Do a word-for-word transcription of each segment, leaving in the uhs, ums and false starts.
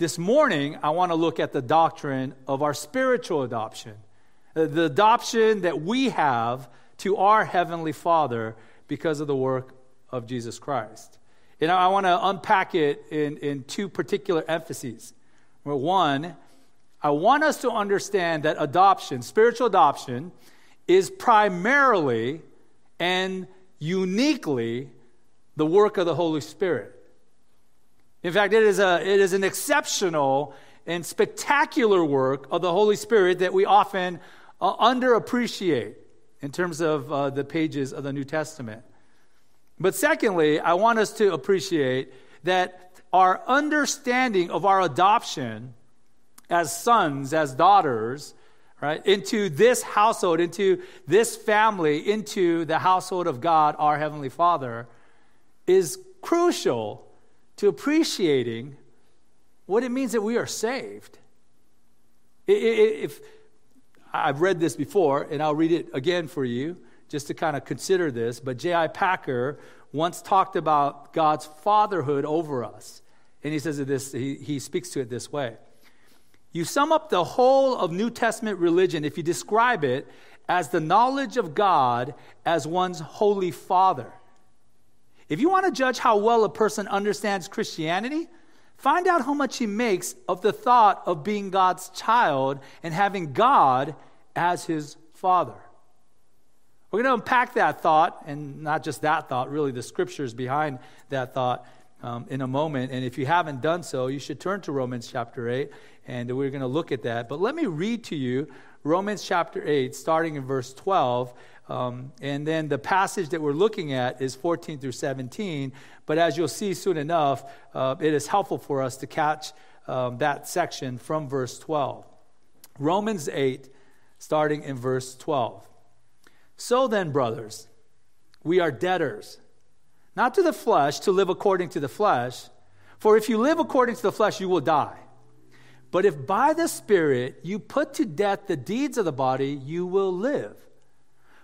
This morning, I want to look at the doctrine of our spiritual adoption, the adoption that we have to our Heavenly Father because of the work of Jesus Christ. And I want to unpack it in, in two particular emphases. Well, one, I want us to understand that adoption, spiritual adoption, is primarily and uniquely the work of the Holy Spirit. In fact, it is a it is an exceptional and spectacular work of the Holy Spirit that we often uh, underappreciate in terms of uh, the pages of the New Testament. But secondly, I want us to appreciate that our understanding of our adoption as sons, as daughters, right, into this household, into this family, into the household of God, our Heavenly Father, is crucial to appreciating what it means that we are saved. If I've read this before, and I'll read it again for you, just to kind of consider this, but J I Packer once talked about God's fatherhood over us. And he says it this, he, he speaks to it this way. You sum up the whole of New Testament religion if you describe it as the knowledge of God as one's holy father. If you want to judge how well a person understands Christianity, find out how much he makes of the thought of being God's child and having God as his father. We're going to unpack that thought, and not just that thought, really the scriptures behind that thought um, in a moment. And if you haven't done so, you should turn to Romans chapter eight, and we're going to look at that. But let me read to you Romans chapter eight, starting in verse twelve. Um, and then the passage that we're looking at is fourteen through seventeen. But as you'll see soon enough, uh, it is helpful for us to catch um, that section from verse twelve. Romans eight, starting in verse twelve. So then, brothers, we are debtors, not to the flesh, to live according to the flesh. For if you live according to the flesh, you will die. But if by the Spirit you put to death the deeds of the body, you will live.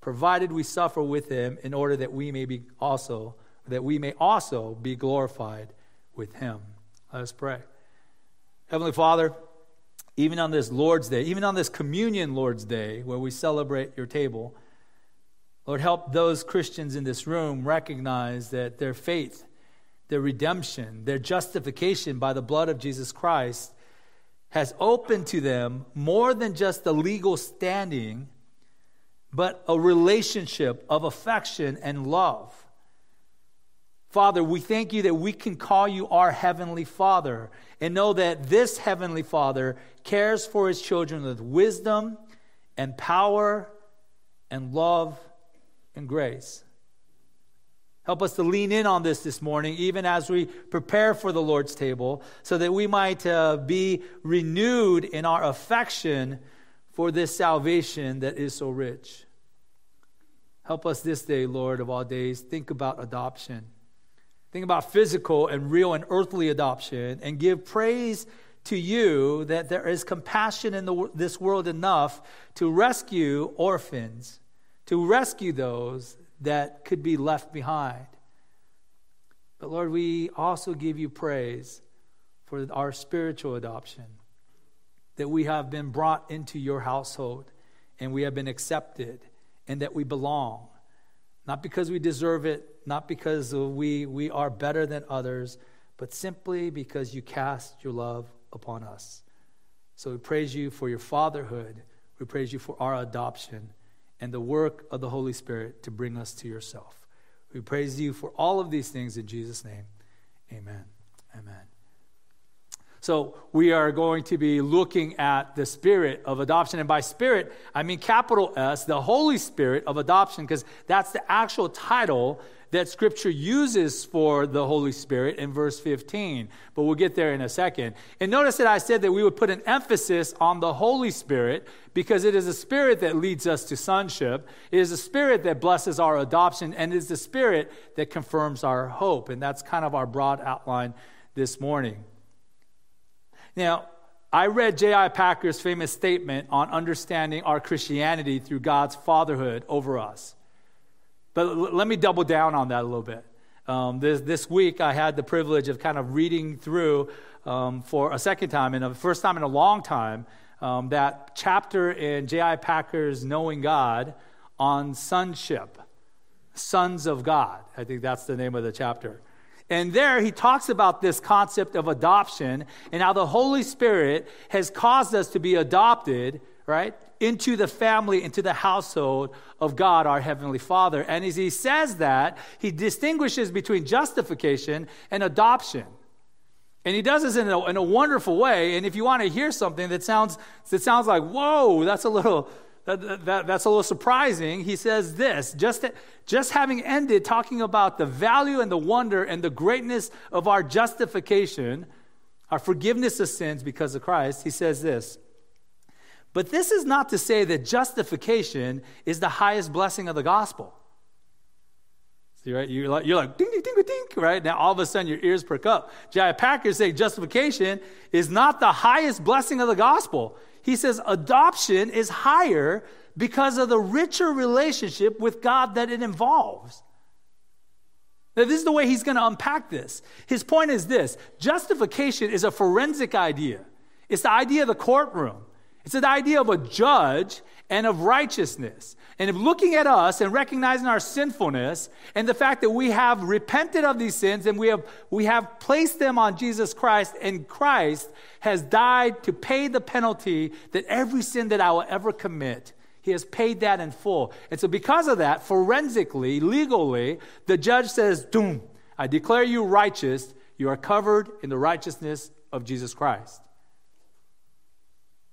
provided we suffer with him in order that we may be also that we may also be glorified with him. Let us pray. Heavenly Father, even on this Lord's Day, even on this Communion Lord's Day, where we celebrate your table, Lord, help those Christians in this room recognize that their faith, their redemption, their justification by the blood of Jesus Christ has opened to them more than just a legal standing, but a relationship of affection and love. Father, we thank you that we can call you our Heavenly Father and know that this Heavenly Father cares for his children with wisdom and power and love and grace. Help us to lean in on this this morning, even as we prepare for the Lord's table, so that we might uh, be renewed in our affection for this salvation that is so rich. Help us this day, Lord, of all days, think about adoption. Think about physical and real and earthly adoption, and give praise to you that there is compassion in the, this world enough to rescue orphans, to rescue those that could be left behind. But Lord, we also give you praise for our spiritual adoption, that we have been brought into your household and we have been accepted and that we belong, not because we deserve it, not because we, we are better than others, but simply because you cast your love upon us. So we praise you for your fatherhood. We praise you for our adoption and the work of the Holy Spirit to bring us to yourself. We praise you for all of these things in Jesus' name. Amen. Amen. So we are going to be looking at the spirit of adoption. And by spirit, I mean capital S, the Holy Spirit of adoption, because that's the actual title that Scripture uses for the Holy Spirit in verse fifteen. But we'll get there in a second. And notice that I said that we would put an emphasis on the Holy Spirit because it is a spirit that leads us to sonship. It is a spirit that blesses our adoption, and it is the spirit that confirms our hope. And that's kind of our broad outline this morning. Now, I read J I Packer's famous statement on understanding our Christianity through God's fatherhood over us. But let me double down on that a little bit. Um, this, this week, I had the privilege of kind of reading through um, for a second time, and the first time in a long time, um, that chapter in J I Packer's Knowing God on sonship, Sons of God. I think that's the name of the chapter. And there he talks about this concept of adoption and how the Holy Spirit has caused us to be adopted, right, into the family, into the household of God, our Heavenly Father. And as he says that, he distinguishes between justification and adoption. And he does this in a, in a wonderful way. And if you want to hear something that sounds that sounds like, whoa, that's a little that, that, that's a little surprising, he says this, just, that, just having ended talking about the value and the wonder and the greatness of our justification, our forgiveness of sins because of Christ, he says this, but this is not to say that justification is the highest blessing of the gospel. See, right? You're like, you're like ding, ding, ding, ding, right? Now all of a sudden your ears perk up. J I. Packer is saying justification is not the highest blessing of the gospel. He says adoption is higher because of the richer relationship with God that it involves. Now, this is the way he's going to unpack this. His point is this. Justification is a forensic idea. It's the idea of the courtroom. It's the idea of a judge and of righteousness. And of looking at us and recognizing our sinfulness and the fact that we have repented of these sins and we have we have placed them on Jesus Christ, and Christ has died to pay the penalty that every sin that I will ever commit, he has paid that in full. And so because of that, forensically, legally, the judge says, doom, I declare you righteous. You are covered in the righteousness of Jesus Christ.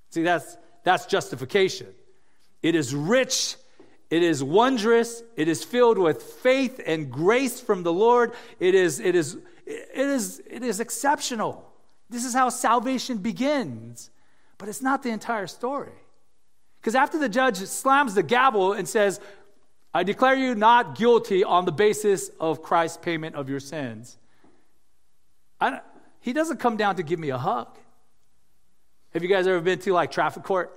See, that's that's justification. It is rich, it is wondrous, it is filled with faith and grace from the Lord. It is it is it is it is exceptional. This is how salvation begins. But it's not the entire story. Because after the judge slams the gavel and says, "I declare you not guilty on the basis of Christ's payment of your sins," I, he doesn't come down to give me a hug. Have you guys ever been to, like, traffic court?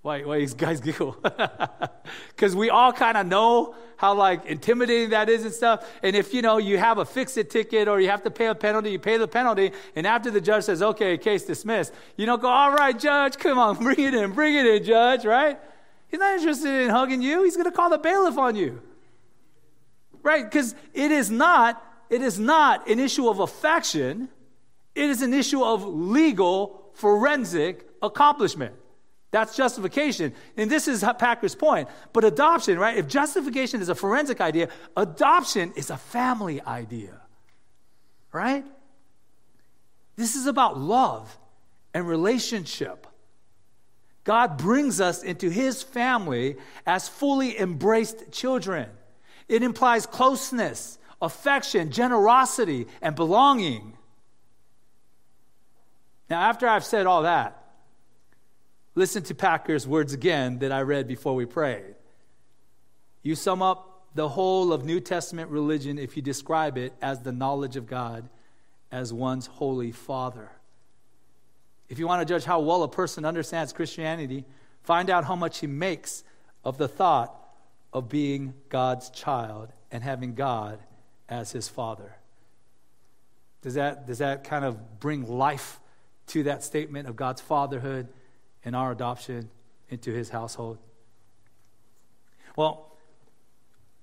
Why, why these guys giggle? Because we all kind of know how, like, intimidating that is and stuff. And if, you know, you have a fix-it ticket or you have to pay a penalty, you pay the penalty. And after the judge says, okay, case dismissed, you don't go, all right, judge, come on, bring it in, bring it in, judge, right? He's not interested in hugging you. He's going to call the bailiff on you, right? Because it is not, it is not an issue of affection. It is an issue of legal, forensic accomplishment. That's justification. And this is Packer's point. But adoption, right? If justification is a forensic idea, adoption is a family idea, right? This is about love and relationship. God brings us into his family as fully embraced children. It implies closeness, affection, generosity, and belonging. Now, after I've said all that, listen to Packer's words again that I read before we prayed. You sum up the whole of New Testament religion if you describe it as the knowledge of God as one's holy Father. If you want to judge how well a person understands Christianity, find out how much he makes of the thought of being God's child and having God as his Father. Does that, does that kind of bring life to that statement of God's fatherhood and our adoption into his household? Well,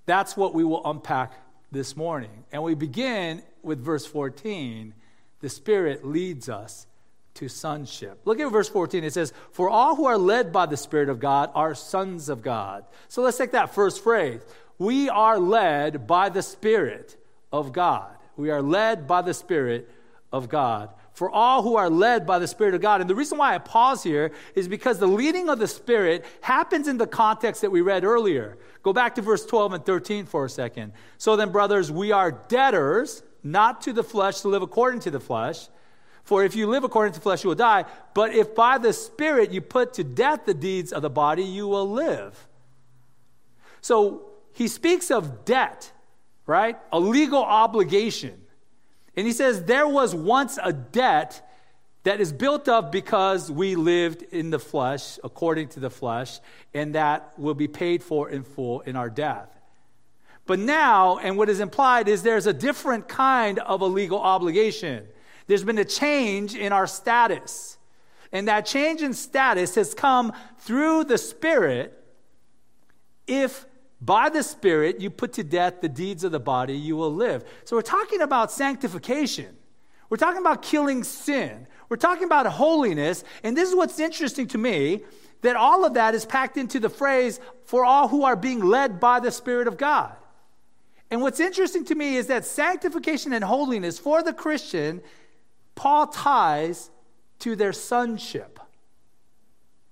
that's what we will unpack this morning. And we begin with verse fourteen. The Spirit leads us to sonship. Look at verse fourteen. It says, for all who are led by the Spirit of God are sons of God. So let's take that first phrase. We are led by the Spirit of God. We are led by the Spirit of God, for all who are led by the Spirit of God. And the reason why I pause here is because the leading of the Spirit happens in the context that we read earlier. Go back to verse twelve and thirteen for a second. So then, brothers, we are debtors, not to the flesh, to live according to the flesh. For if you live according to the flesh, you will die. But if by the Spirit you put to death the deeds of the body, you will live. So he speaks of debt, right? A legal obligation. And he says, there was once a debt that is built up because we lived in the flesh, according to the flesh, and that will be paid for in full in our death. But now, and what is implied is there's a different kind of a legal obligation. There's been a change in our status. And that change in status has come through the Spirit. If by the Spirit you put to death the deeds of the body, you will live. So we're talking about sanctification. We're talking about killing sin. We're talking about holiness. And this is what's interesting to me, that all of that is packed into the phrase, for all who are being led by the Spirit of God. And what's interesting to me is that sanctification and holiness for the Christian, Paul ties to their sonship,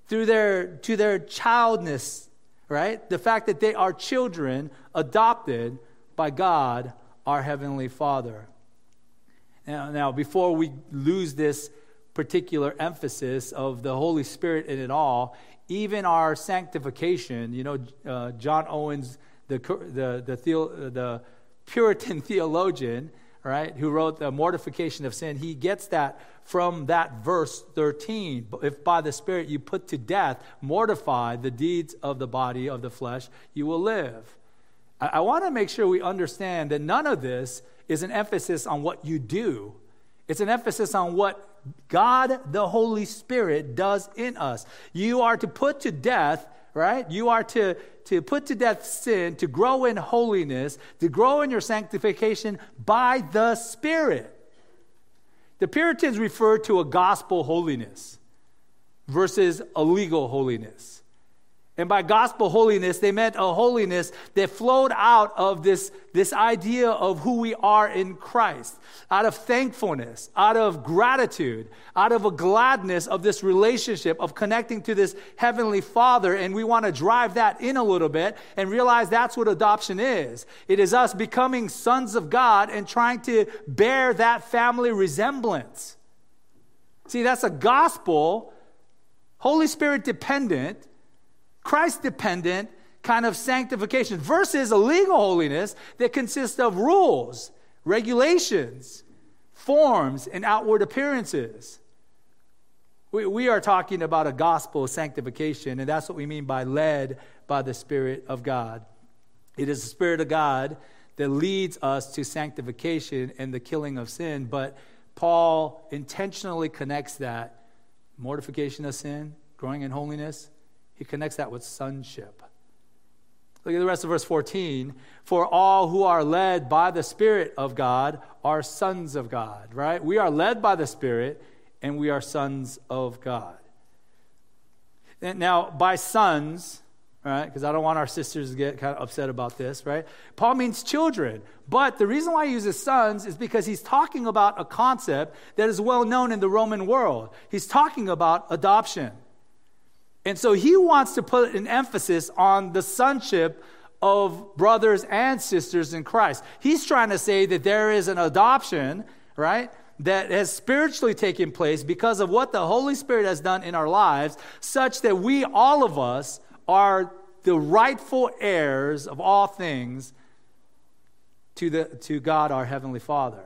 through their, to their childness, right? The fact that they are children adopted by God, our Heavenly Father. Now, now, before we lose this particular emphasis of the Holy Spirit in it all, even our sanctification, you know, uh, John Owens, the the the, the the Puritan theologian, right, who wrote The Mortification of Sin, he gets that from that verse thirteen. If by the Spirit you put to death, mortify the deeds of the body of the flesh, you will live. I, I want to make sure we understand that none of this is an emphasis on what you do. It's an emphasis on what God, the Holy Spirit, does in us. You are to put to death, right? You are to, to put to death sin, to grow in holiness, to grow in your sanctification by the Spirit. The Puritans referred to a gospel holiness versus a legal holiness. And by gospel holiness, they meant a holiness that flowed out of this, this idea of who we are in Christ, out of thankfulness, out of gratitude, out of a gladness of this relationship, of connecting to this Heavenly Father. And we want to drive that in a little bit and realize that's what adoption is. It is us becoming sons of God and trying to bear that family resemblance. See, that's a gospel, Holy Spirit dependent, Christ-dependent kind of sanctification versus a legal holiness that consists of rules, regulations, forms, and outward appearances. We, we are talking about a gospel sanctification, and that's what we mean by led by the Spirit of God. It is the Spirit of God that leads us to sanctification and the killing of sin, but Paul intentionally connects that mortification of sin, growing in holiness. He connects that with sonship. Look at the rest of verse fourteen. For all who are led by the Spirit of God are sons of God, right? We are led by the Spirit, and we are sons of God. And now, by sons, right, because I don't want our sisters to get kind of upset about this, right? Paul means children. But the reason why he uses sons is because he's talking about a concept that is well known in the Roman world. He's talking about adoption. And so he wants to put an emphasis on the sonship of brothers and sisters in Christ. He's trying to say that there is an adoption, right, that has spiritually taken place because of what the Holy Spirit has done in our lives, such that we, all of us, are the rightful heirs of all things to the to God, our Heavenly Father.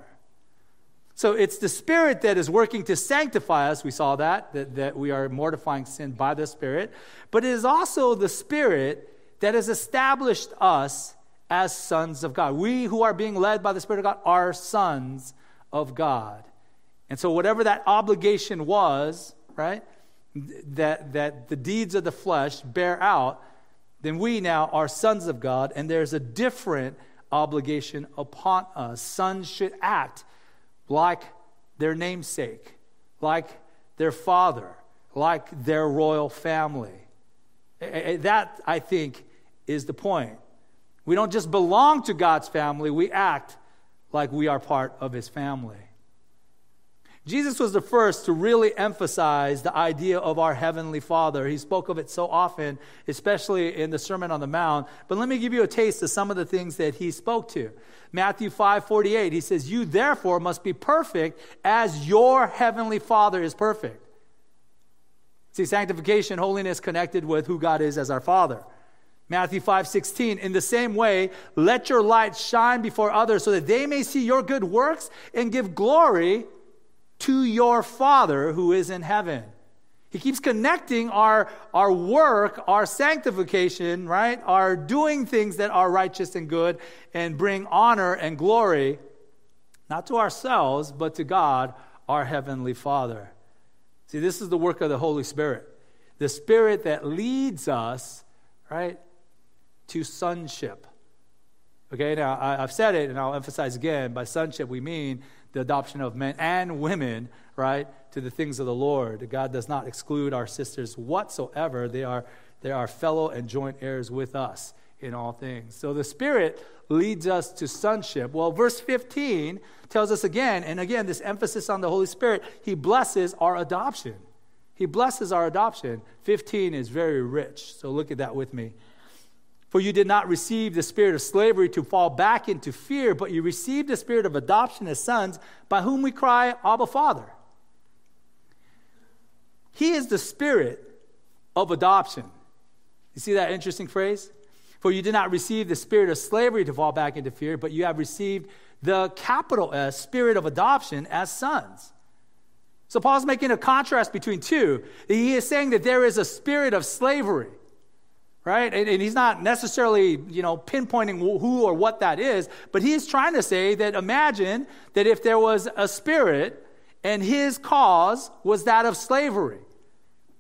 So it's the Spirit that is working to sanctify us. We saw that, that, that we are mortifying sin by the Spirit. But it is also the Spirit that has established us as sons of God. We who are being led by the Spirit of God are sons of God. And so whatever that obligation was, right, that, that the deeds of the flesh bear out, then we now are sons of God, and there's a different obligation upon us. Sons should act like their namesake, like their father, like their royal family. That, I think, is the point. We don't just belong to God's family, we act like we are part of his family. Jesus was the first to really emphasize the idea of our Heavenly Father. He spoke of it so often, especially in the Sermon on the Mount. But let me give you a taste of some of the things that he spoke to. Matthew five forty-eight, he says, "You therefore must be perfect as your Heavenly Father is perfect." See, sanctification, holiness connected with who God is as our Father. Matthew five sixteen, "In the same way, let your light shine before others so that they may see your good works and give glory to your Father who is in heaven." He keeps connecting our, our work, our sanctification, right? Our doing things that are righteous and good and bring honor and glory, not to ourselves, but to God, our Heavenly Father. See, this is the work of the Holy Spirit, the Spirit that leads us, right, to sonship. Okay, now I, I've said it, and I'll emphasize again, by sonship we mean the adoption of men and women, right, to the things of the Lord. God does not exclude our sisters whatsoever. They are, they are fellow and joint heirs with us in all things. So the Spirit leads us to sonship. Well, verse fifteen tells us again, and again, this emphasis on the Holy Spirit, he blesses our adoption. He blesses our adoption. fifteen is very rich, so look at that with me. "For you did not receive the spirit of slavery to fall back into fear, but you received the spirit of adoption as sons, by whom we cry, Abba, Father." He is the Spirit of adoption. You see that interesting phrase? "For you did not receive the spirit of slavery to fall back into fear, but you have received the capital S, Spirit of adoption as sons." So Paul's making a contrast between two. He is saying that there is a spirit of slavery, right? And, and he's not necessarily, you know, pinpointing who or what that is, but he's trying to say that imagine that if there was a spirit and his cause was that of slavery.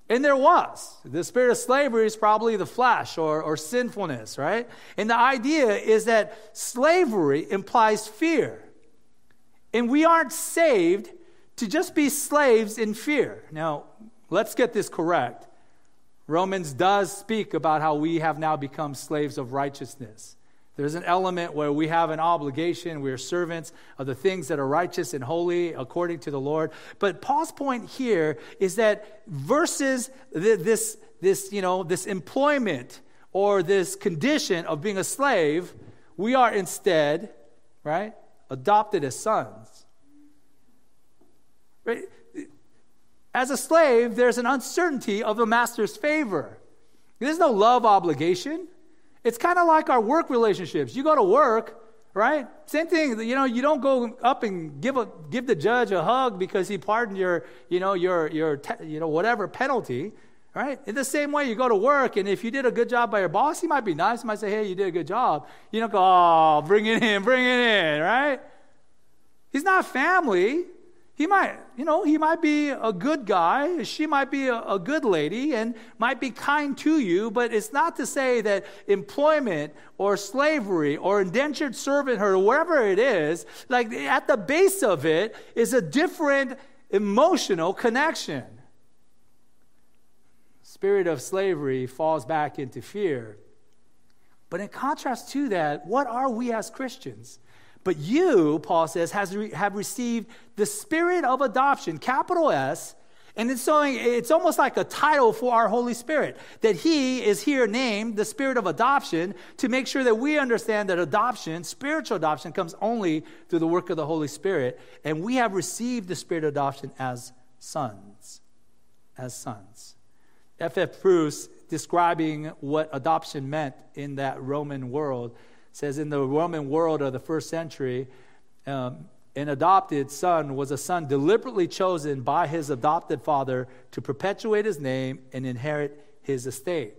And there was. The spirit of slavery is probably the flesh or, or sinfulness, right? And the idea is that slavery implies fear. And we aren't saved to just be slaves in fear. Now, let's get this correct. Romans does speak about how we have now become slaves of righteousness. There's an element where we have an obligation. We are servants of the things that are righteous and holy according to the Lord. But Paul's point here is that versus this, this, you know, this employment or this condition of being a slave, we are instead, right, adopted as sons. Right? As a slave, there's an uncertainty of the master's favor. There's no love obligation. It's kind of like our work relationships. You go to work, right? Same thing. You know, you don't go up and give a, give the judge a hug because he pardoned your, you know, your your te- you know whatever penalty, right? In the same way, you go to work, and if you did a good job by your boss, he might be nice. He might say, "Hey, you did a good job." You don't go, "Oh, bring it in, bring it in," right? He's not family. He might, you know, he might be a good guy. She might be a, a good lady and might be kind to you. But it's not to say that employment or slavery or indentured servanthood or whatever it is, like at the base of it is a different emotional connection. Spirit of slavery falls back into fear. But in contrast to that, what are we as Christians? But you, Paul says, has re- have received the Spirit of adoption, capital S, and it's, so, it's almost like a title for our Holy Spirit, that he is here named the Spirit of adoption to make sure that we understand that adoption, spiritual adoption, comes only through the work of the Holy Spirit, and we have received the Spirit of adoption as sons, as sons. F F Bruce, describing what adoption meant in that Roman world, says in the Roman world of the first century, um, an adopted son was a son deliberately chosen by his adopted father to perpetuate his name and inherit his estate.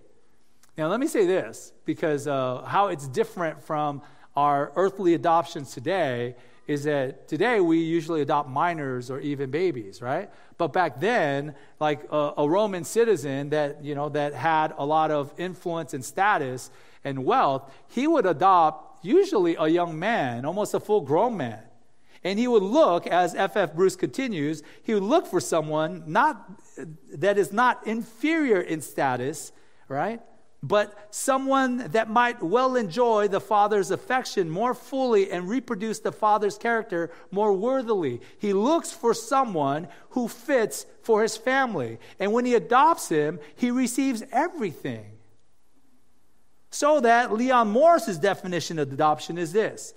Now, let me say this, because uh, how it's different from our earthly adoptions today is that today we usually adopt minors or even babies, right? But back then, like a, a Roman citizen that, you know, that had a lot of influence and status and wealth, he would adopt usually a young man, almost a full-grown man. And he would look, as F F Bruce continues, he would look for someone not that is not inferior in status, right, but someone that might well enjoy the Father's affection more fully and reproduce the Father's character more worthily. He looks for someone who fits for his family. And when he adopts him, he receives everything. So that Leon Morris's definition of adoption is this.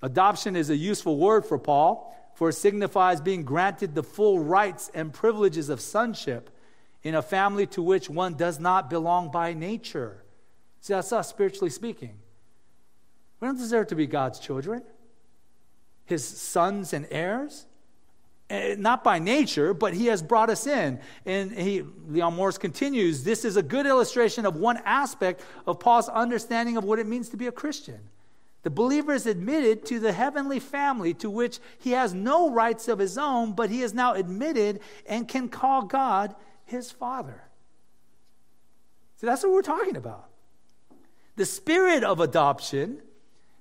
Adoption is a useful word for Paul, for it signifies being granted the full rights and privileges of sonship in a family to which one does not belong by nature. See, that's us, spiritually speaking. We don't deserve to be God's children, his sons and heirs. Not by nature, but he has brought us in. And he, Leon Morris continues, this is a good illustration of one aspect of Paul's understanding of what it means to be a Christian. The believer is admitted to the heavenly family to which he has no rights of his own, but he is now admitted and can call God his Father. So that's what we're talking about. The spirit of adoption,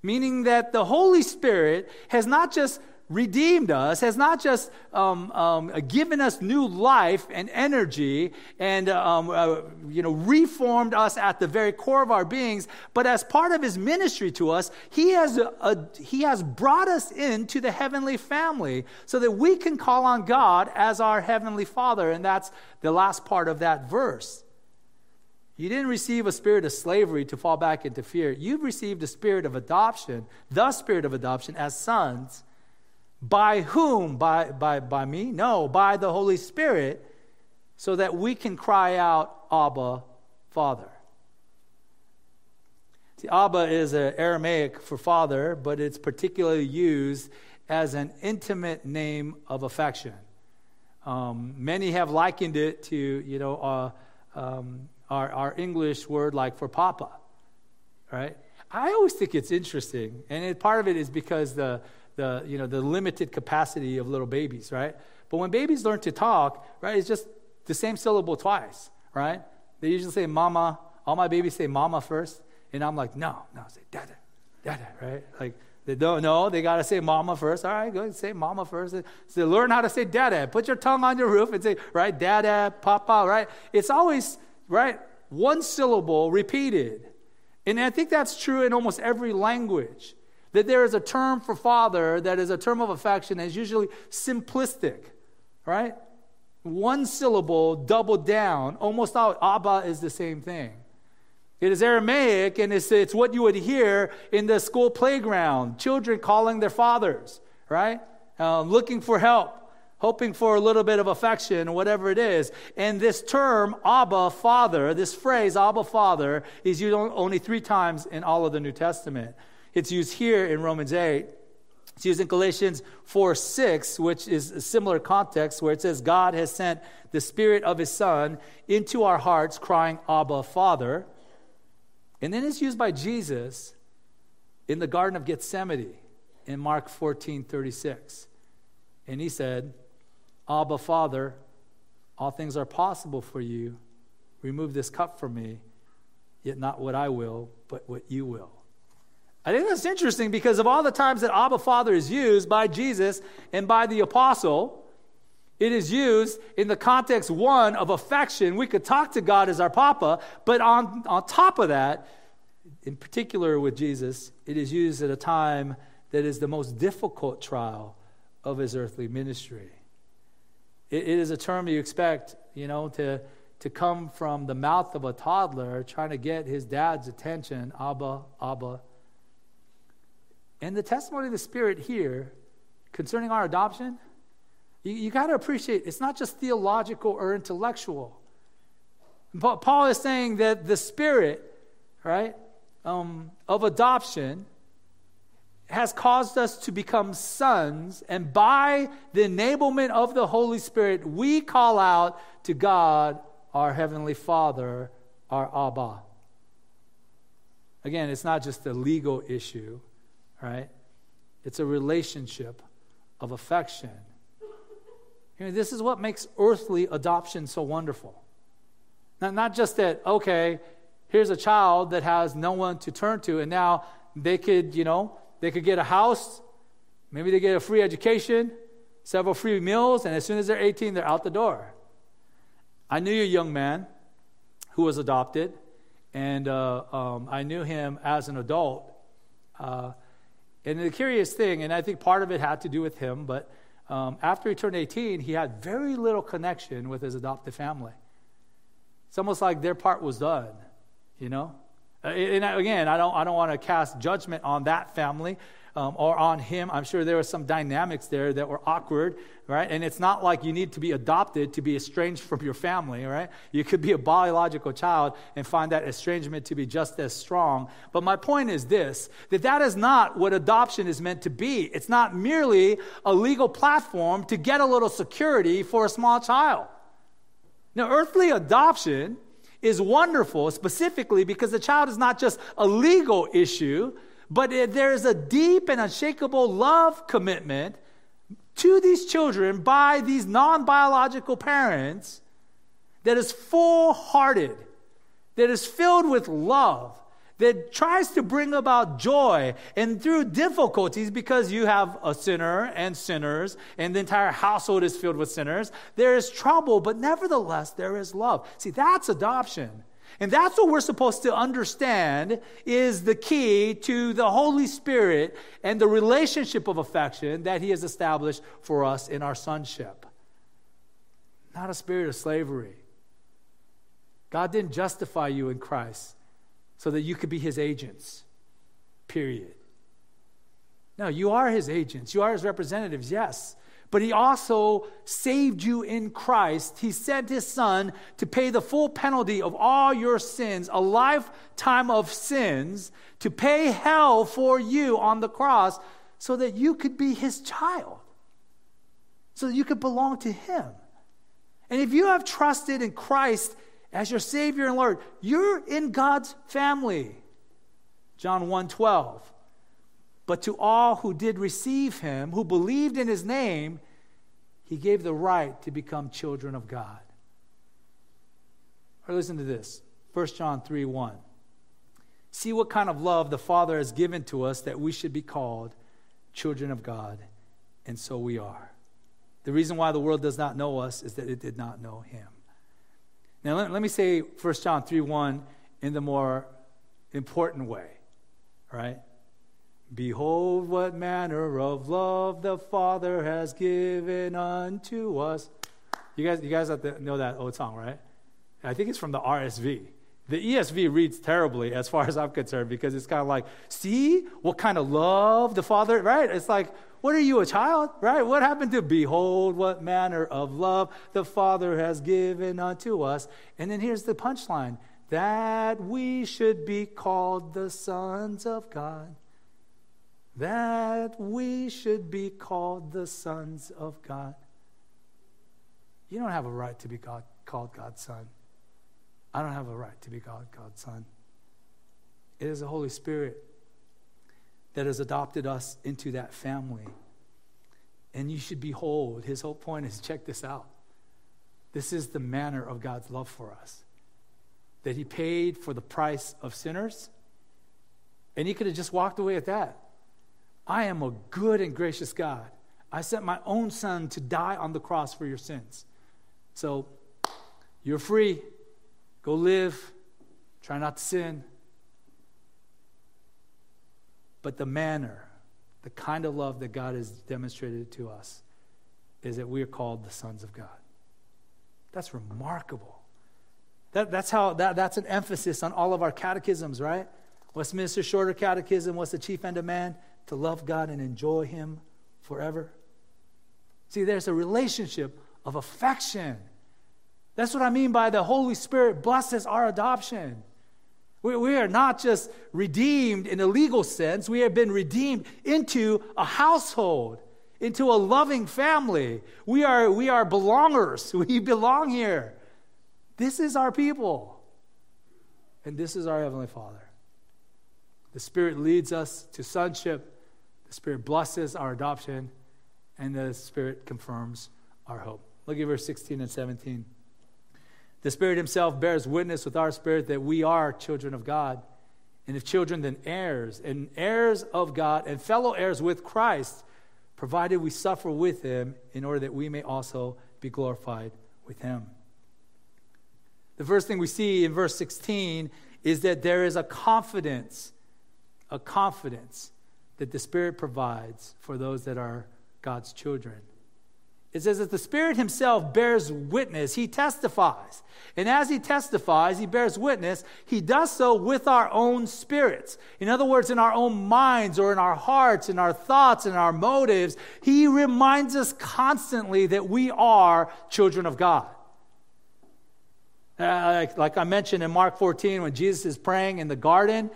meaning that the Holy Spirit has not just redeemed us, has not just um, um, given us new life and energy and um, uh, you know reformed us at the very core of our beings, but as part of his ministry to us, he has a, a, he has brought us into the heavenly family so that we can call on God as our heavenly Father. And that's the last part of that verse. You didn't receive a spirit of slavery to fall back into fear. You've received a spirit of adoption, the spirit of adoption as sons. By whom? By, by, by me? No, by the Holy Spirit, so that we can cry out, Abba, Father. See, Abba is an Aramaic for father, but it's particularly used as an intimate name of affection. Um, many have likened it to, you know, uh, um, our, our English word like for papa, right? I always think it's interesting, and it, part of it is because the The, you know, the limited capacity of little babies, right? But when babies learn to talk, right, it's just the same syllable twice, right? They usually say mama. All my babies say mama first, and I'm like, no, no, say dada, dada, right? Like, they don't know. They got to say mama first. All right, go ahead, say mama first. So learn how to say dada. Put your tongue on your roof and say, right, dada, papa, right? It's always, right, one syllable repeated. And I think that's true in almost every language. That there is a term for father that is a term of affection that is usually simplistic, right? One syllable, double down, almost all. Abba is the same thing. It is Aramaic, and it's, it's what you would hear in the school playground. Children calling their fathers, right? Uh, looking for help, hoping for a little bit of affection, whatever it is. And this term, Abba, Father, this phrase, Abba, Father, is used only three times in all of the New Testament. It's used here in Romans eight. It's used in Galatians four six, which is a similar context where it says, God has sent the Spirit of his Son into our hearts, crying, Abba, Father. And then it's used by Jesus in the Garden of Gethsemane in Mark fourteen thirty-six. And he said, Abba, Father, all things are possible for you. Remove this cup from me, yet not what I will, but what you will. I think that's interesting because of all the times that Abba Father is used by Jesus and by the apostle, it is used in the context, one, of affection. We could talk to God as our papa, but on, on top of that, in particular with Jesus, it is used at a time that is the most difficult trial of his earthly ministry. It, it is a term you expect, you know, to, to come from the mouth of a toddler trying to get his dad's attention, Abba, Abba. And the testimony of the Spirit here concerning our adoption, you, you got to appreciate it's not just theological or intellectual. But Paul is saying that the Spirit, right, um, of adoption has caused us to become sons, and by the enablement of the Holy Spirit, we call out to God, our Heavenly Father, our Abba. Again, it's not just a legal issue. Right? It's a relationship of affection. You know, this is what makes earthly adoption so wonderful. Not, not just that, okay, here's a child that has no one to turn to, and now they could, you know, they could get a house, maybe they get a free education, several free meals, and as soon as they're eighteen, they're out the door. I knew a young man who was adopted, and uh, um, I knew him as an adult. Uh, and the curious thing, and I think part of it had to do with him, but um, after he turned eighteen, he had very little connection with his adoptive family. It's almost like their part was done, you know? And again, I don't I don't want to cast judgment on that family um, or on him. I'm sure there were some dynamics there that were awkward, right? And it's not like you need to be adopted to be estranged from your family, right? You could be a biological child and find that estrangement to be just as strong. But my point is this, that that is not what adoption is meant to be. It's not merely a legal platform to get a little security for a small child. Now, earthly adoption is wonderful, specifically because the child is not just a legal issue, but it, there is a deep and unshakable love commitment to these children by these non-biological parents that is full-hearted, that is filled with love, that tries to bring about joy, and through difficulties, because you have a sinner and sinners, and the entire household is filled with sinners, there is trouble, but nevertheless, there is love. See, that's adoption. And that's what we're supposed to understand is the key to the Holy Spirit and the relationship of affection that he has established for us in our sonship. Not a spirit of slavery. God didn't justify you in Christ so that you could be his agents, period. No, you are his agents. You are his representatives, yes. But he also saved you in Christ. He sent his son to pay the full penalty of all your sins, a lifetime of sins, to pay hell for you on the cross so that you could be his child, so that you could belong to him. And if you have trusted in Christ as your Savior and Lord, you're in God's family. John one twelve. But to all who did receive him, who believed in his name, he gave the right to become children of God. Or listen to this. First John three one. See what kind of love the Father has given to us that we should be called children of God, and so we are. The reason why the world does not know us is that it did not know him. Now, let, let me say First John three one in the more important way, right? Behold what manner of love the Father has given unto us. You guys, you guys have to know that old song, right? I think it's from the R S V. The E S V reads terribly as far as I'm concerned because it's kind of like, see what kind of love the Father, right? It's like, what are you, a child, right? What happened to behold what manner of love the Father has given unto us? And then here's the punchline, that we should be called the sons of God. That we should be called the sons of God. You don't have a right to be God, called God's son. I don't have a right to be called God's son. It is the Holy Spirit that has adopted us into that family. And you should behold, his whole point is, check this out. This is the manner of God's love for us. That he paid for the price of sinners. And he could have just walked away at that. I am a good and gracious God. I sent my own son to die on the cross for your sins. So you're free. Go live. Try not to sin. But the manner, the kind of love that God has demonstrated to us is that we are called the sons of God. That's remarkable. That, that's how that, that's an emphasis on all of our catechisms, right? Westminster Shorter Catechism, what's the chief end of man? To love God and enjoy him forever. See, there's a relationship of affection. That's what I mean by the Holy Spirit blesses our adoption. We, we are not just redeemed in a legal sense. We have been redeemed into a household, into a loving family. We are, we are belongers. We belong here. This is our people. And this is our Heavenly Father. The Spirit leads us to sonship. The Spirit blesses our adoption. And the Spirit confirms our hope. Look at verse sixteen and seventeen. The Spirit himself bears witness with our spirit that we are children of God. And if children, then heirs, and heirs of God, and fellow heirs with Christ, provided we suffer with him in order that we may also be glorified with him. The first thing we see in verse sixteen is that there is a confidence, a confidence that the Spirit provides for those that are God's children. It says that the Spirit himself bears witness. He testifies. And as he testifies, he bears witness. He does so with our own spirits. In other words, in our own minds or in our hearts, in our thoughts, in our motives, he reminds us constantly that we are children of God. Uh, like, like I mentioned in Mark fourteen, when Jesus is praying in the garden,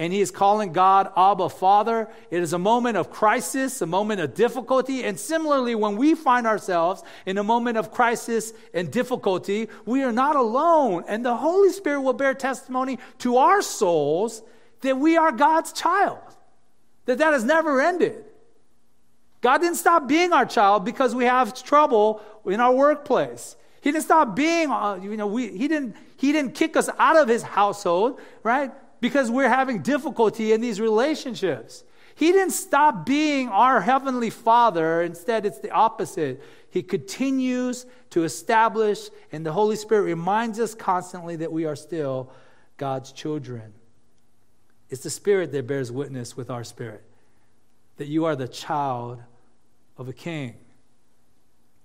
and he is calling God, Abba, Father. It is a moment of crisis, a moment of difficulty. And similarly, when we find ourselves in a moment of crisis and difficulty, we are not alone. And the Holy Spirit will bear testimony to our souls that we are God's child, that that has never ended. God didn't stop being our child because we have trouble in our workplace. He didn't stop being, you know, we, he didn't, he didn't kick us out of his household, right? Because we're having difficulty in these relationships. He didn't stop being our Heavenly Father. Instead, it's the opposite. He continues to establish, and the Holy Spirit reminds us constantly that we are still God's children. It's the Spirit that bears witness with our spirit, that you are the child of a king,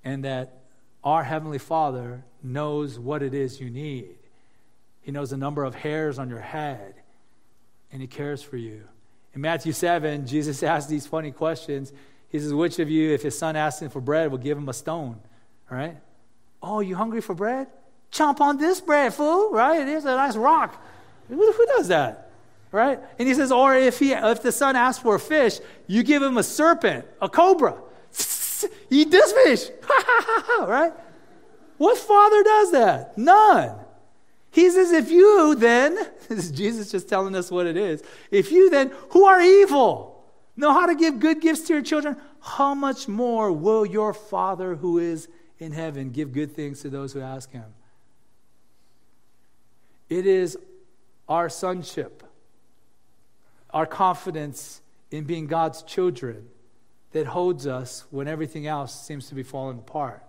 and that our Heavenly Father knows what it is you need. He knows the number of hairs on your head, and he cares for you. In Matthew seven, Jesus asks these funny questions. He says, which of you, if his son asks him for bread, will give him a stone? All right? Oh, you hungry for bread? Chomp on this bread, fool, right? Here's a nice rock. Who, who does that, right? And he says, or if he, if the son asks for a fish, you give him a serpent, a cobra. Eat this fish, right? What father does that? None. He says, if you then, this is Jesus just telling us what it is, if you then, who are evil, know how to give good gifts to your children, how much more will your Father who is in heaven give good things to those who ask him? It is our sonship, our confidence in being God's children that holds us when everything else seems to be falling apart.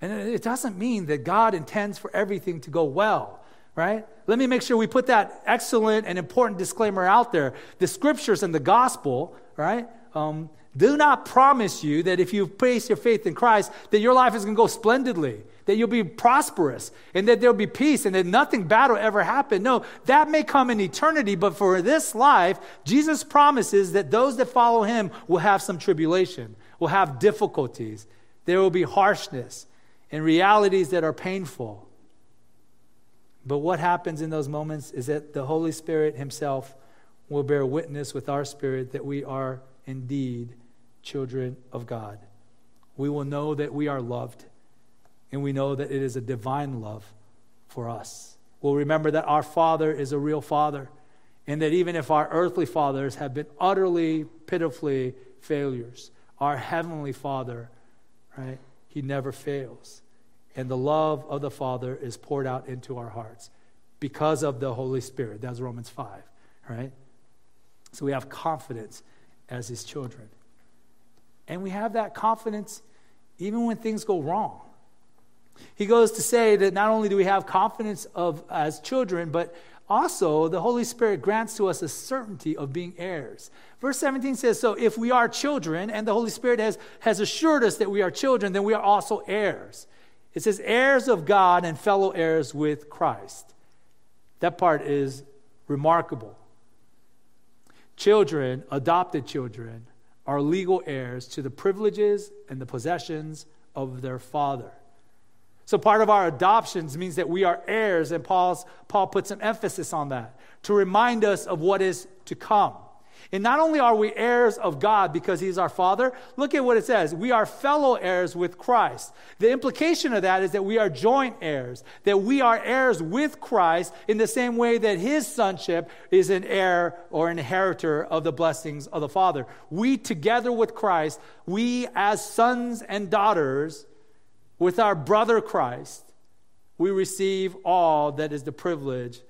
And it doesn't mean that God intends for everything to go well, right? Let me make sure we put that excellent and important disclaimer out there. The scriptures and the gospel, right, um, do not promise you that if you place your faith in Christ, that your life is going to go splendidly, that you'll be prosperous, and that there'll be peace, and that nothing bad will ever happen. No, that may come in eternity, but for this life, Jesus promises that those that follow him will have some tribulation, will have difficulties. There will be harshness and realities that are painful. But what happens in those moments is that the Holy Spirit himself will bear witness with our spirit that we are indeed children of God. We will know that we are loved, and we know that it is a divine love for us. We'll remember that our Father is a real Father, and that even if our earthly fathers have been utterly, pitifully failures, our Heavenly Father, right, he never fails. And the love of the Father is poured out into our hearts because of the Holy Spirit. That's Romans five, right? So we have confidence as his children. And we have that confidence even when things go wrong. He goes to say that not only do we have confidence of as children, but also the Holy Spirit grants to us a certainty of being heirs. Verse seventeen says, so if we are children, and the Holy Spirit has, has assured us that we are children, then we are also heirs. It says heirs of God and fellow heirs with Christ. That part is remarkable. Children, adopted children, are legal heirs to the privileges and the possessions of their father. So part of our adoptions means that we are heirs, and Paul's, Paul puts some emphasis on that to remind us of what is to come. And not only are we heirs of God because he's our Father, look at what it says. We are fellow heirs with Christ. The implication of that is that we are joint heirs, that we are heirs with Christ in the same way that his sonship is an heir or inheritor of the blessings of the Father. We together with Christ, we as sons and daughters, with our brother Christ, we receive all that is the privilege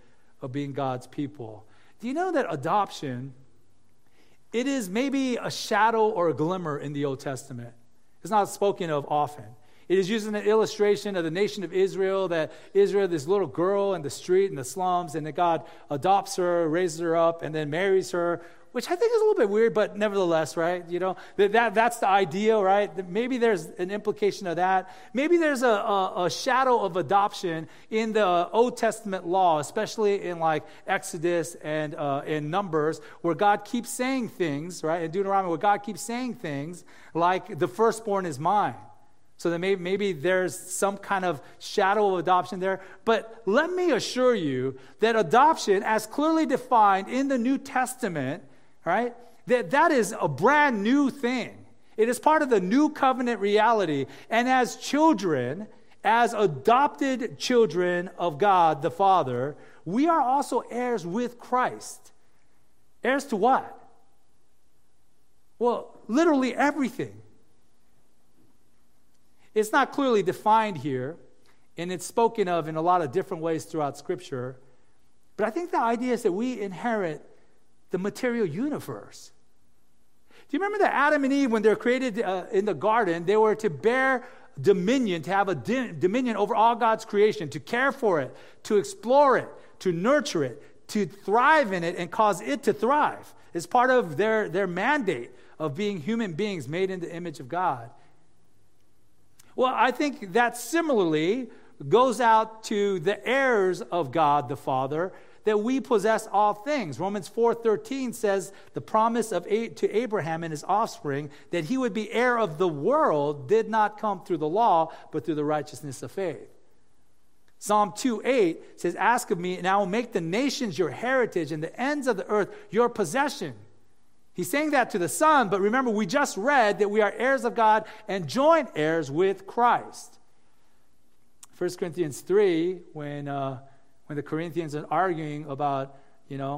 of being God's people. Do you know that adoption, it is maybe a shadow or a glimmer in the Old Testament? It's not spoken of often. It is using an illustration of the nation of Israel, that Israel, this little girl in the street in the slums, and that God adopts her, raises her up, and then marries her, which I think is a little bit weird, but nevertheless, right? You know, that, that that's the ideal, right? Maybe there's an implication of that. Maybe there's a, a, a shadow of adoption in the Old Testament law, especially in like Exodus and uh, in Numbers, where God keeps saying things, right? In Deuteronomy, where God keeps saying things like the firstborn is mine. So that maybe, maybe there's some kind of shadow of adoption there. But let me assure you that adoption, as clearly defined in the New Testament, right? That that is a brand new thing. It is part of the new covenant reality. And as children, as adopted children of God the Father, we are also heirs with Christ. Heirs to what? Well, literally everything. It's not clearly defined here, and it's spoken of in a lot of different ways throughout Scripture. But I think the idea is that we inherit the material universe. Do you remember that Adam and Eve, when they were created uh, in the garden, they were to bear dominion, to have a di- dominion over all God's creation, to care for it, to explore it, to nurture it, to thrive in it and cause it to thrive. It's part of their, their mandate of being human beings made in the image of God. Well, I think that similarly goes out to the heirs of God the Father, that we possess all things. Romans four thirteen says the promise of a- to Abraham and his offspring that he would be heir of the world did not come through the law, but through the righteousness of faith. Psalm two eight says, ask of me, and I will make the nations your heritage and the ends of the earth your possession. He's saying that to the Son, but remember, we just read that we are heirs of God and joint heirs with Christ. First Corinthians three, when... Uh, When the Corinthians are arguing about, you know,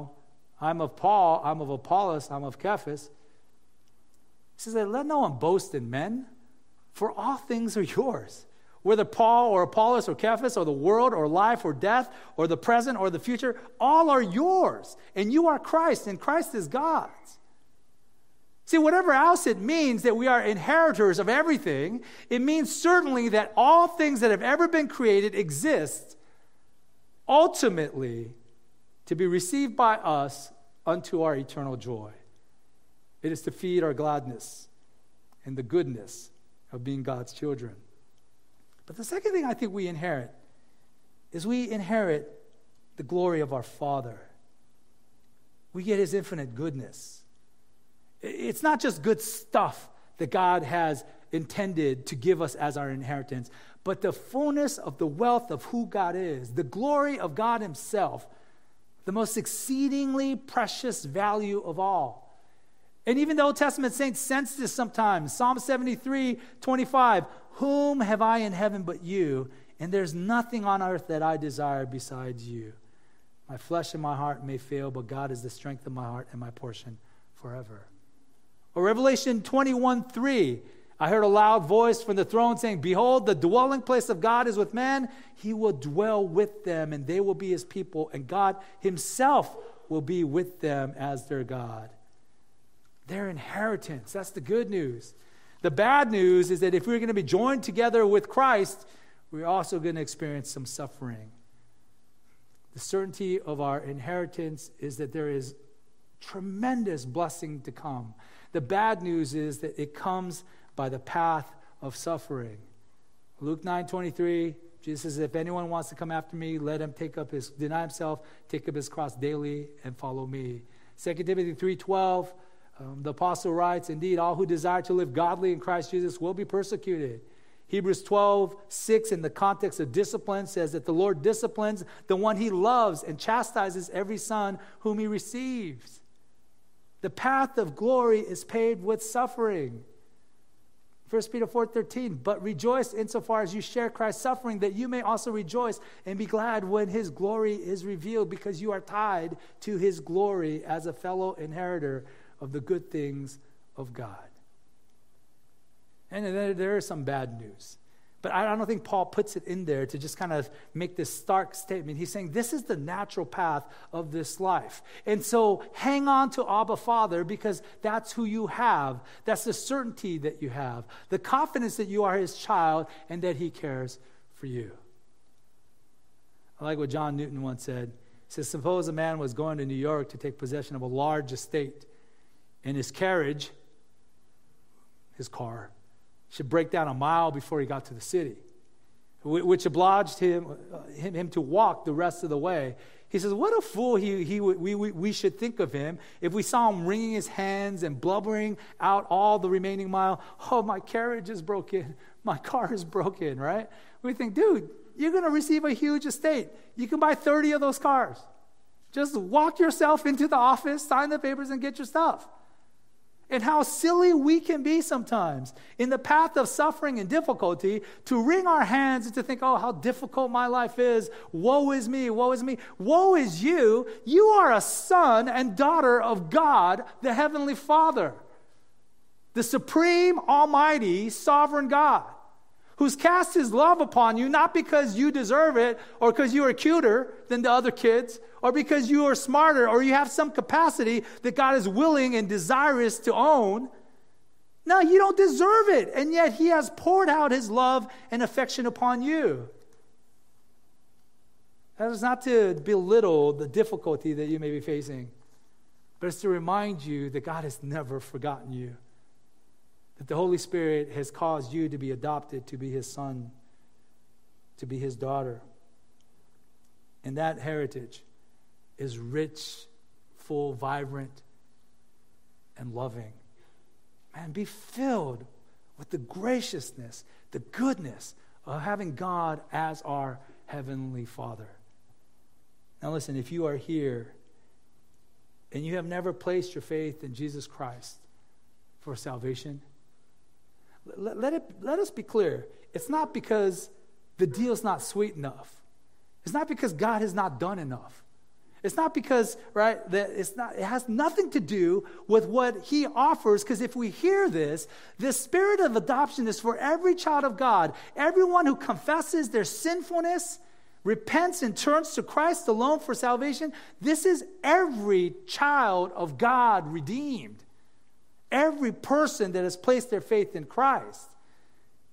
I'm of Paul, I'm of Apollos, I'm of Cephas. He says, let no one boast in men, for all things are yours. Whether Paul or Apollos or Cephas or the world or life or death or the present or the future, all are yours. And you are Christ, and Christ is God's. See, whatever else it means that we are inheritors of everything, it means certainly that all things that have ever been created exist ultimately to be received by us unto our eternal joy. It is to feed our gladness and the goodness of being God's children. But the second thing I think we inherit is we inherit the glory of our Father. We get his infinite goodness. It's not just good stuff that God has intended to give us as our inheritance, but the fullness of the wealth of who God is, the glory of God himself, the most exceedingly precious value of all. And even the Old Testament saints sense this sometimes. Psalm seventy-three twenty-five, whom have I in heaven but you? And there's nothing on earth that I desire besides you. My flesh and my heart may fail, but God is the strength of my heart and my portion forever. Or Revelation twenty-one three, I heard a loud voice from the throne saying, behold, the dwelling place of God is with man. He will dwell with them, and they will be his people, and God himself will be with them as their God. Their inheritance, that's the good news. The bad news is that if we're going to be joined together with Christ, we're also going to experience some suffering. The certainty of our inheritance is that there is tremendous blessing to come. The bad news is that it comes by the path of suffering. Luke nine twenty-three, Jesus says, if anyone wants to come after me, let him take up his, deny himself, take up his cross daily, and follow me. Second Timothy three twelve, um, the apostle writes, indeed, all who desire to live godly in Christ Jesus will be persecuted. Hebrews twelve six, in the context of discipline, says that the Lord disciplines the one he loves and chastises every son whom he receives. The path of glory is paved with suffering. First Peter four thirteen, but rejoice insofar as you share Christ's suffering, that you may also rejoice and be glad when his glory is revealed, because you are tied to his glory as a fellow inheritor of the good things of God. And then there is some bad news. But I don't think Paul puts it in there to just kind of make this stark statement. He's saying this is the natural path of this life. And so hang on to Abba Father, because that's who you have. That's the certainty that you have, the confidence that you are his child and that he cares for you. I like what John Newton once said. He says, suppose a man was going to New York to take possession of a large estate, and his carriage, his car, should break down a mile before he got to the city, which obliged him, him, him to walk the rest of the way. He says, what a fool he, he we, we, we should think of him if we saw him wringing his hands and blubbering out all the remaining mile. Oh, my carriage is broken. My car is broken, right? We think, dude, you're going to receive a huge estate. You can buy thirty of those cars. Just walk yourself into the office, sign the papers, and get your stuff. And how silly we can be sometimes in the path of suffering and difficulty to wring our hands and to think, oh, how difficult my life is. Woe is me. Woe is me. Woe is you. You are a son and daughter of God, the Heavenly Father, the supreme, almighty, sovereign God, who's cast his love upon you, not because you deserve it or because you are cuter than the other kids or because you are smarter or you have some capacity that God is willing and desirous to own. No, you don't deserve it. And yet he has poured out his love and affection upon you. That is not to belittle the difficulty that you may be facing, but it's to remind you that God has never forgotten you, that the Holy Spirit has caused you to be adopted, to be his son, to be his daughter. And that heritage is rich, full, vibrant, and loving. Man, be filled with the graciousness, the goodness of having God as our Heavenly Father. Now listen, if you are here and you have never placed your faith in Jesus Christ for salvation, Let, let, it, let us be clear. It's not because the deal's not sweet enough. It's not because God has not done enough. It's not because, right, that it's not, it has nothing to do with what he offers, because if we hear this, the spirit of adoption is for every child of God. Everyone who confesses their sinfulness, repents and turns to Christ alone for salvation, this is every child of God redeemed. Every person that has placed their faith in Christ.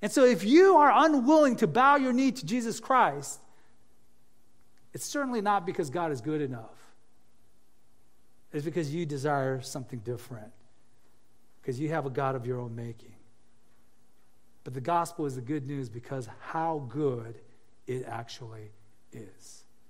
And so if you are unwilling to bow your knee to Jesus Christ, it's certainly not because God is good enough. It's because you desire something different, because you have a God of your own making. But the gospel is the good news because how good it actually is.